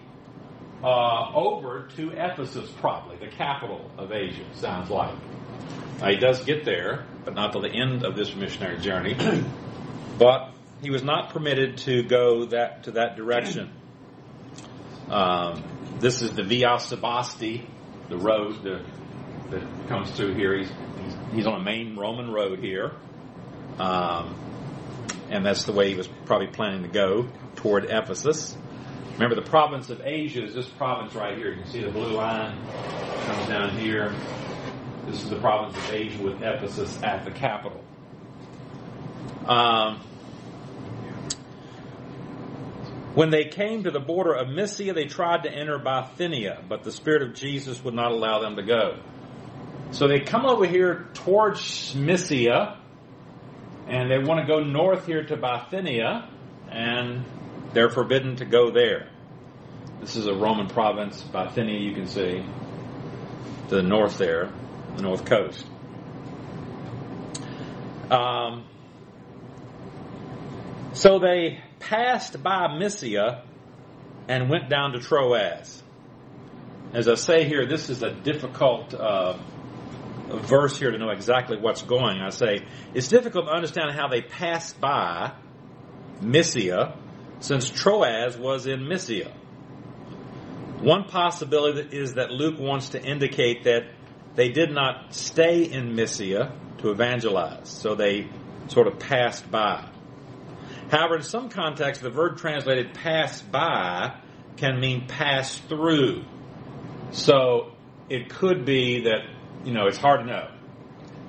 uh, over to Ephesus, probably the capital of Asia. Sounds like now, he does get there, but not till the end of this missionary journey. But he was not permitted to go that to that direction. Um, this is the Via Sebasti. The road that, that comes through here, he's, he's, he's on a main Roman road here. Um, and that's the way he was probably planning to go toward Ephesus. Remember, the province of Asia is this province right here. You can see the blue line comes down here. This is the province of Asia with Ephesus at the capital. Um, when they came to the border of Mysia, they tried to enter by Bithynia, but the Spirit of Jesus would not allow them to go. So they come over here towards Mysia, and they want to go north here to Bithynia, and they're forbidden to go there. This is a Roman province, Bithynia, you can see, to the north there, the north coast. Um, so they passed by Mysia and went down to Troas. As I say here, this is a difficult uh, verse here to know exactly what's going. I say, it's difficult to understand how they passed by Mysia, since Troas was in Mysia. One possibility is that Luke wants to indicate that they did not stay in Mysia to evangelize, so they sort of passed by. However, in some contexts, the verb translated pass by can mean pass through. So it could be that, you know, it's hard to know.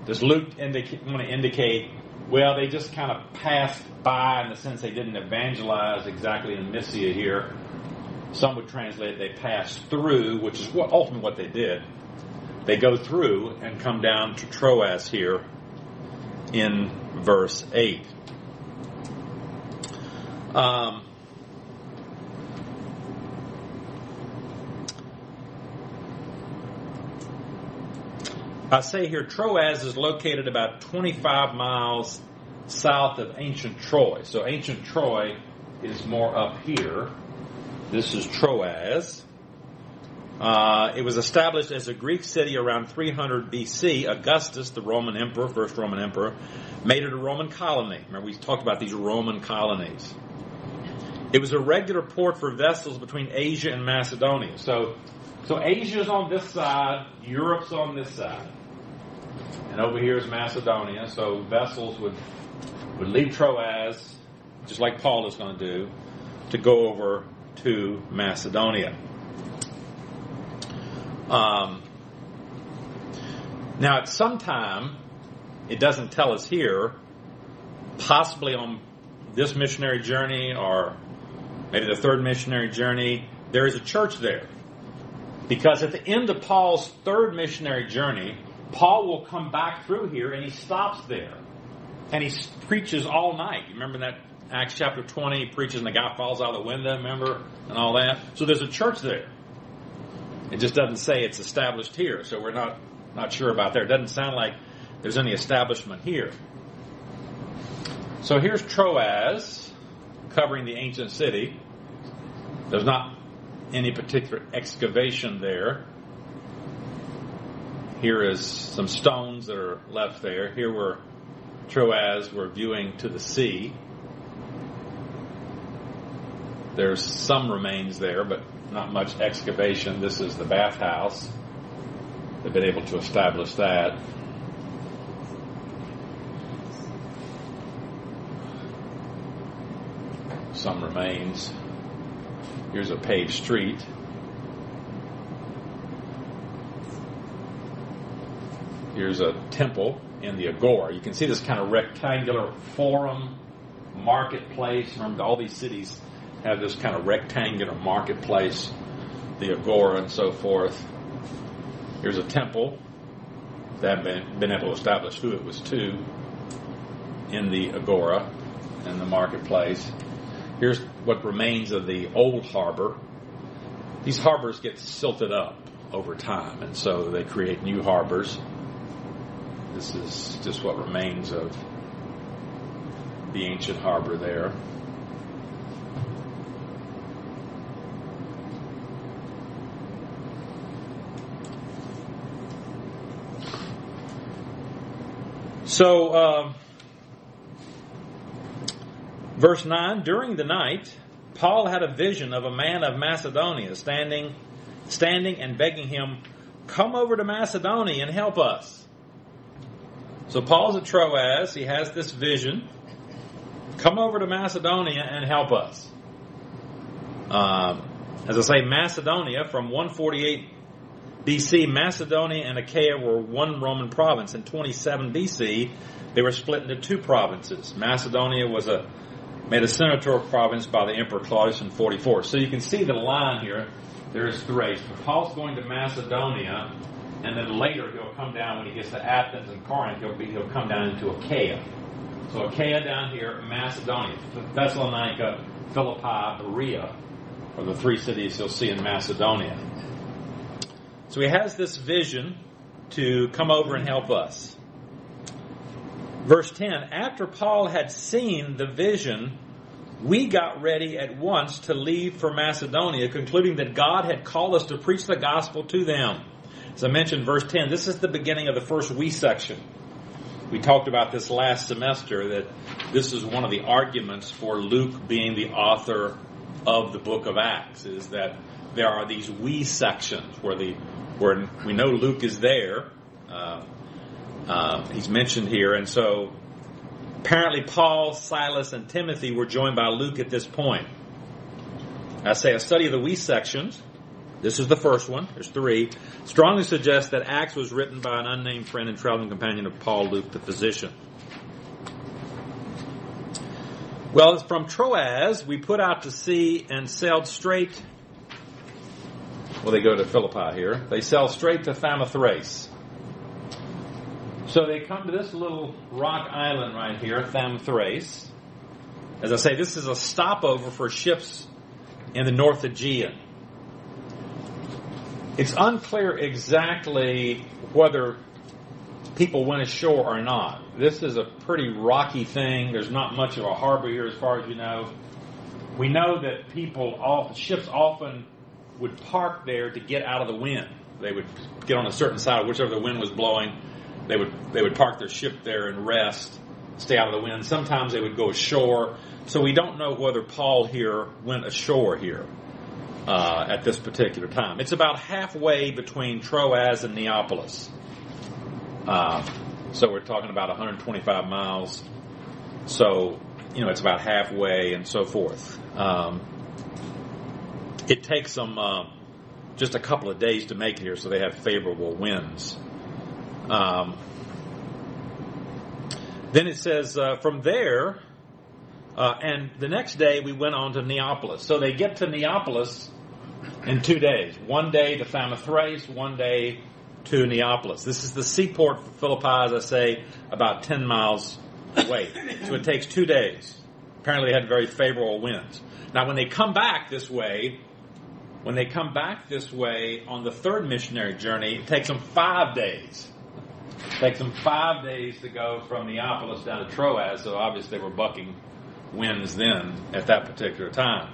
Does Luke indica- want to indicate, well, they just kind of passed by in the sense they didn't evangelize exactly in Mysia here? Some would translate they passed through, which is what ultimately what they did. They go through and come down to Troas here in verse eight. Um, I say here Troas is located about twenty-five miles south of ancient Troy. So ancient Troy is more up here. This is Troas. Uh, it was established as a Greek city around three hundred B C. Augustus, the Roman emperor, first Roman emperor, made it a Roman colony. Remember, we talked about these Roman colonies. It was a regular port for vessels between Asia and Macedonia. So, so Asia's on this side, Europe's on this side, and over here is Macedonia. So vessels would would leave Troas, just like Paul is going to do, to go over to Macedonia. Um, now, at some time, it doesn't tell us here, possibly on this missionary journey or maybe the third missionary journey, there is a church there. Because at the end of Paul's third missionary journey, Paul will come back through here and he stops there. And he preaches all night. You remember that Acts chapter twenty, he preaches and the guy falls out of the window, remember, and all that. So there's a church there. It just doesn't say it's established here, so we're not, not sure about there. It doesn't sound like there's any establishment here. So here's Troas, covering the ancient city. There's not any particular excavation there. Here is some stones that are left there. Here were Troas, we're viewing to the sea. There's some remains there, but not much excavation. This is the bathhouse. They've been able to establish that. Some remains. Here's a paved street. Here's a temple in the Agora. You can see this kind of rectangular forum, marketplace. Remember, all these cities have this kind of rectangular marketplace, the Agora and so forth. Here's a temple. They haven't been able to establish who it was to in the Agora and the marketplace. Here's what remains of the old harbor. These harbors get silted up over time, and so they create new harbors. This is just what remains of the ancient harbor there. So, um, verse nine, during the night, Paul had a vision of a man of Macedonia standing standing, and begging him, come over to Macedonia and help us. So Paul's at Troas. He has this vision. Come over to Macedonia and help us. Uh, as I say, Macedonia, from one forty-eight B C, Macedonia and Achaia were one Roman province. In twenty-seven B C, they were split into two provinces. Macedonia was a made a senatorial province by the Emperor Claudius in forty-four. So you can see the line here. There is three. Paul's going to Macedonia, and then later he'll come down when he gets to Athens and Corinth. He'll be, he'll come down into Achaia. So Achaia down here, Macedonia, Thessalonica, Philippi, Berea, are the three cities you'll see in Macedonia. So he has this vision to come over and help us. Verse ten, after Paul had seen the vision, we got ready at once to leave for Macedonia, concluding that God had called us to preach the gospel to them. As I mentioned, verse ten, this is the beginning of the first we section. We talked about this last semester, that this is one of the arguments for Luke being the author of the book of Acts, is that there are these we sections where the where we know Luke is there. Uh, uh, he's mentioned here, and so apparently Paul, Silas, and Timothy were joined by Luke at this point. I say a study of the we sections. This is the first one. There's three. Strongly suggests that Acts was written by an unnamed friend and traveling companion of Paul, Luke the physician. Well, from Troas, we put out to sea and sailed straight. Well, they go to Philippi here. They sail straight to Thamithrace. So they come to this little rock island right here, Thamithrace. As I say, this is a stopover for ships in the North Aegean. It's unclear exactly whether people went ashore or not. This is a pretty rocky thing. There's not much of a harbor here as far as you know. We know that people, often, ships often would park there to get out of the wind. They would get on a certain side, whichever the wind was blowing. They would they would park their ship there and rest, stay out of the wind. Sometimes they would go ashore. So we don't know whether Paul here went ashore here. Uh, at this particular time. It's about halfway between Troas and Neapolis. Uh, so we're talking about one hundred twenty-five miles. So, you know, it's about halfway and so forth. Um, it takes them uh, just a couple of days to make it here, so they have favorable winds. Um, then it says, uh, from there, uh, and the next day we went on to Neapolis. So they get to Neapolis in two days. One day to Thamithrace, one day to Neapolis. This is the seaport for Philippi, as I say, about ten miles away. So it takes two days. Apparently they had very favorable winds. Now when they come back this way, when they come back this way on the third missionary journey, it takes them five days. It takes them five days to go from Neapolis down to Troas, so obviously they were bucking winds then at that particular time.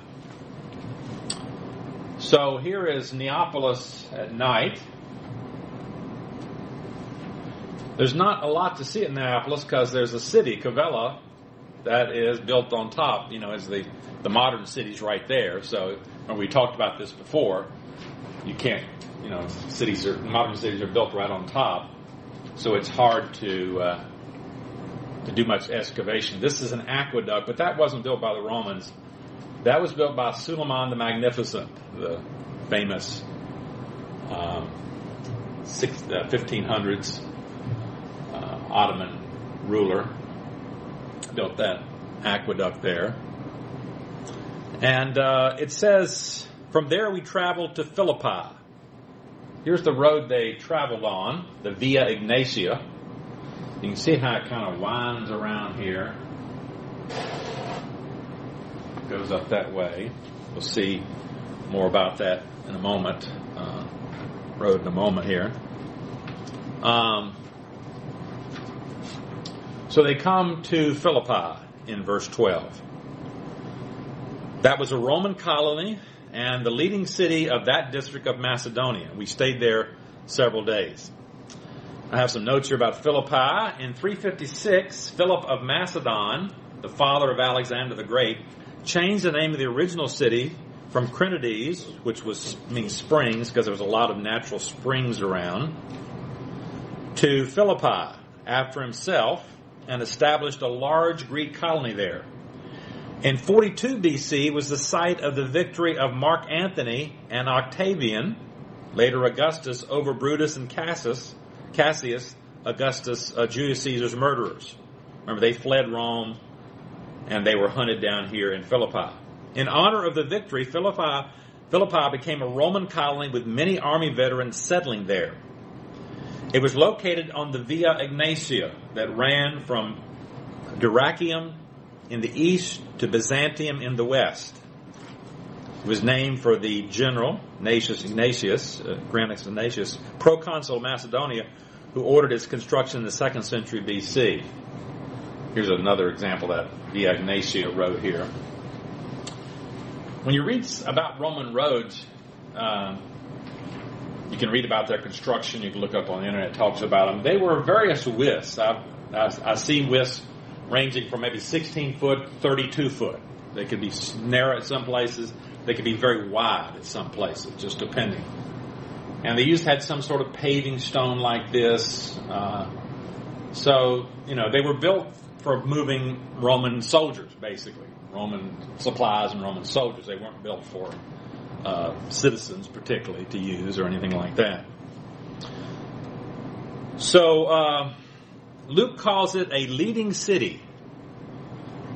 So here is Neapolis at night. There's not a lot to see at Neapolis because there's a city, Cavella, that is built on top. You know, as the, the modern city's right there. So, and we talked about this before. You can't, you know, cities are modern cities are built right on top. So it's hard to uh, to do much excavation. This is an aqueduct, but that wasn't built by the Romans. That was built by Suleiman the Magnificent, the famous um, six, uh, fifteen hundreds uh, Ottoman ruler. Built that aqueduct there. And uh, it says, from there we traveled to Philippi. Here's the road they traveled on, the Via Egnatia. You can see how it kind of winds around here. Goes up that way. We'll see more about that in a moment. Uh, road in a moment here. Um, so they come to Philippi in verse twelve. That was a Roman colony and the leading city of that district of Macedonia. We stayed there several days. I have some notes here about Philippi. In three fifty-six, Philip of Macedon, the father of Alexander the Great, changed the name of the original city from Crinides, which was means springs, because there was a lot of natural springs around, to Philippi after himself, and established a large Greek colony there. In forty-two B C was the site of the victory of Mark Antony and Octavian, later Augustus, over Brutus and Cassius, Cassius Augustus, uh, Julius Caesar's murderers. Remember, they fled Rome, and they were hunted down here in Philippi. In honor of the victory, Philippi, Philippi became a Roman colony with many army veterans settling there. It was located on the Via Egnatia that ran from Dyrrachium in the east to Byzantium in the west. It was named for the general, Ignatius Ignatius, uh, Granix Ignatius, proconsul of Macedonia, who ordered its construction in the second century B C. Here's another example that Via Egnatia wrote here. When you read about Roman roads, uh, you can read about their construction. You can look up on the internet, it talks about them. They were various widths. I, I, I see widths ranging from maybe sixteen foot, thirty-two foot. They could be narrow at some places. They could be very wide at some places, just depending. And they used to have some sort of paving stone like this. Uh, so, you know, they were built for moving Roman soldiers, basically. Roman supplies and Roman soldiers. They weren't built for uh, citizens, particularly, to use or anything like that. So, uh, Luke calls it a leading city.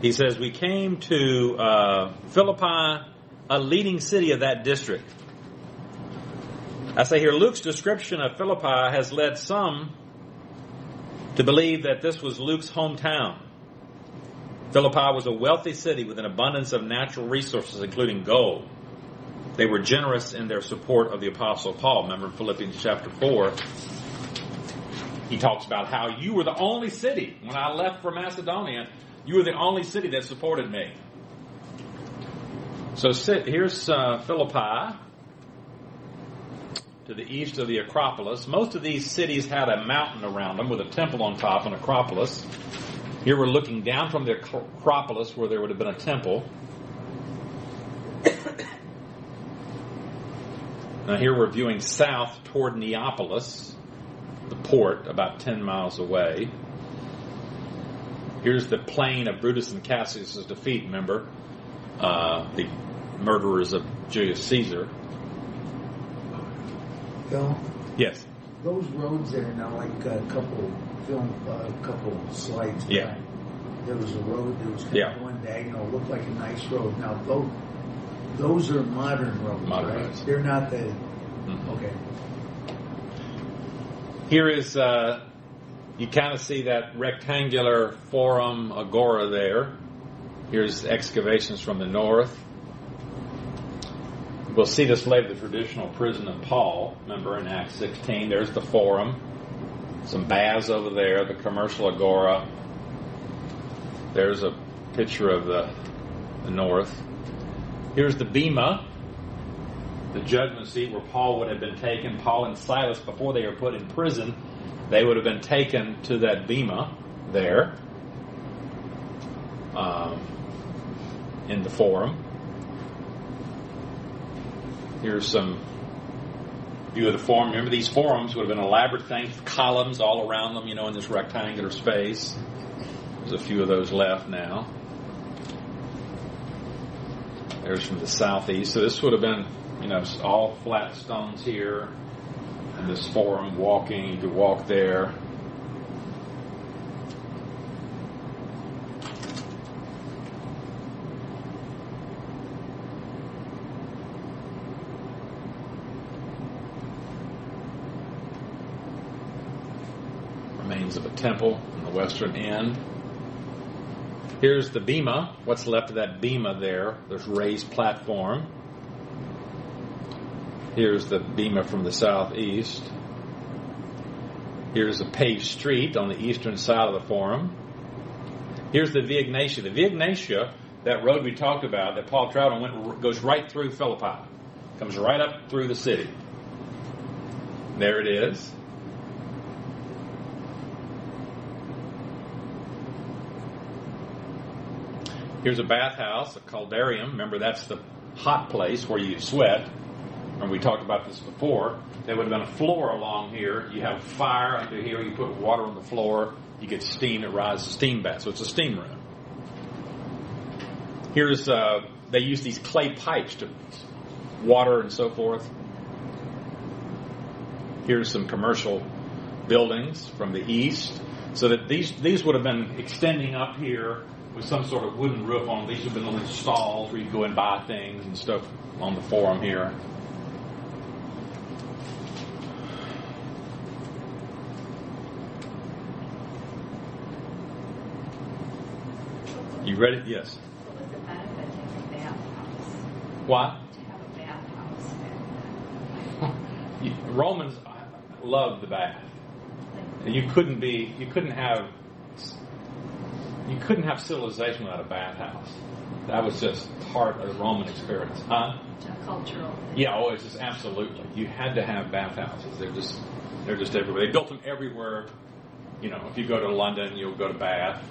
He says, we came to uh, Philippi, a leading city of that district. I say here, Luke's description of Philippi has led some to believe that this was Luke's hometown. Philippi was a wealthy city with an abundance of natural resources, including gold. They were generous in their support of the Apostle Paul. Remember in Philippians chapter four, he talks about how you were the only city, when I left for Macedonia, you were the only city that supported me. So sit, here's uh, Philippi, to the east of the Acropolis. Most of these cities had a mountain around them with a temple on top, an Acropolis. Here we're looking down from the Acropolis where there would have been a temple. Now here we're viewing south toward Neapolis, the port about ten miles away. Here's the plain of Brutus and Cassius' defeat, remember, uh, the murderers of Julius Caesar. Film? Yes. Those roads there are now like a couple film, a couple slides. Yeah. Back. There was a road that was kind yeah. of going diagonal, looked like a nice road. Now those those are modern roads, modern right? Roads. They're not the mm-hmm. okay. Here is uh, you kind of see that rectangular forum agora there. Here's excavations from the north. We'll see this later, the traditional prison of Paul, remember in Acts sixteen. There's the forum, some baths over there, the commercial agora. There's a picture of the, the north. Here's the bema, the judgment seat where Paul would have been taken. Paul and Silas, before they were put in prison, they would have been taken to that bema there um, in the forum. Here's some view of the forum. Remember, these forums would have been elaborate things, columns all around them, you know, in this rectangular space. There's a few of those left now. There's from the southeast. So this would have been, you know, all flat stones here. And this forum, walking, you could walk there. Of a temple in the western end. Here's the bema, what's left of that bema there. There's raised platform. Here's the bema from the southeast. Here's a paved street on the eastern side of the forum. Here's the Via Ignatia. The Via Ignatia, that road we talked about that Paul traveled went goes right through Philippi. Comes right up through the city. There it is. Here's a bathhouse, a caldarium. Remember, that's the hot place where you sweat. Remember, we talked about this before. There would have been a floor along here. You have fire under here. You put water on the floor. You get steam. It rises steam bath. So it's a steam room. Here's uh, they use these clay pipes to water and so forth. Here's some commercial buildings from the east, so that these these would have been extending up here with some sort of wooden roof on. These have been little stalls where you go and buy things and stuff on the forum here. You ready? Yes. What was the benefit to have a bathhouse? What? To have a bathhouse. Romans loved the bath. You couldn't be. You couldn't have. You couldn't have civilization without a bathhouse. That was just part of the Roman experience, huh? A cultural thing. Yeah, oh, it's just absolutely. You had to have bathhouses. They're just, they're just everywhere. They built them everywhere. You know, if you go to London, you'll go to Bath.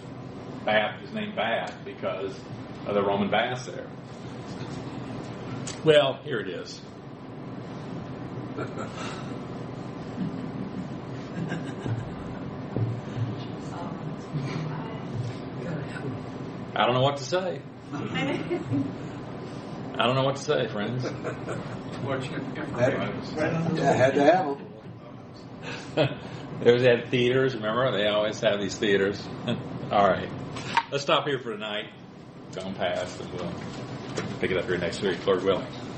Bath is named Bath because of the Roman baths there. Well, here it is. I don't know what to say. I don't know what to say, friends. What's your information? I had to have them. They always had theaters, remember? They always have these theaters. All right. Let's stop here for tonight. Don't pass, and we'll pick it up here next week, Lord willing.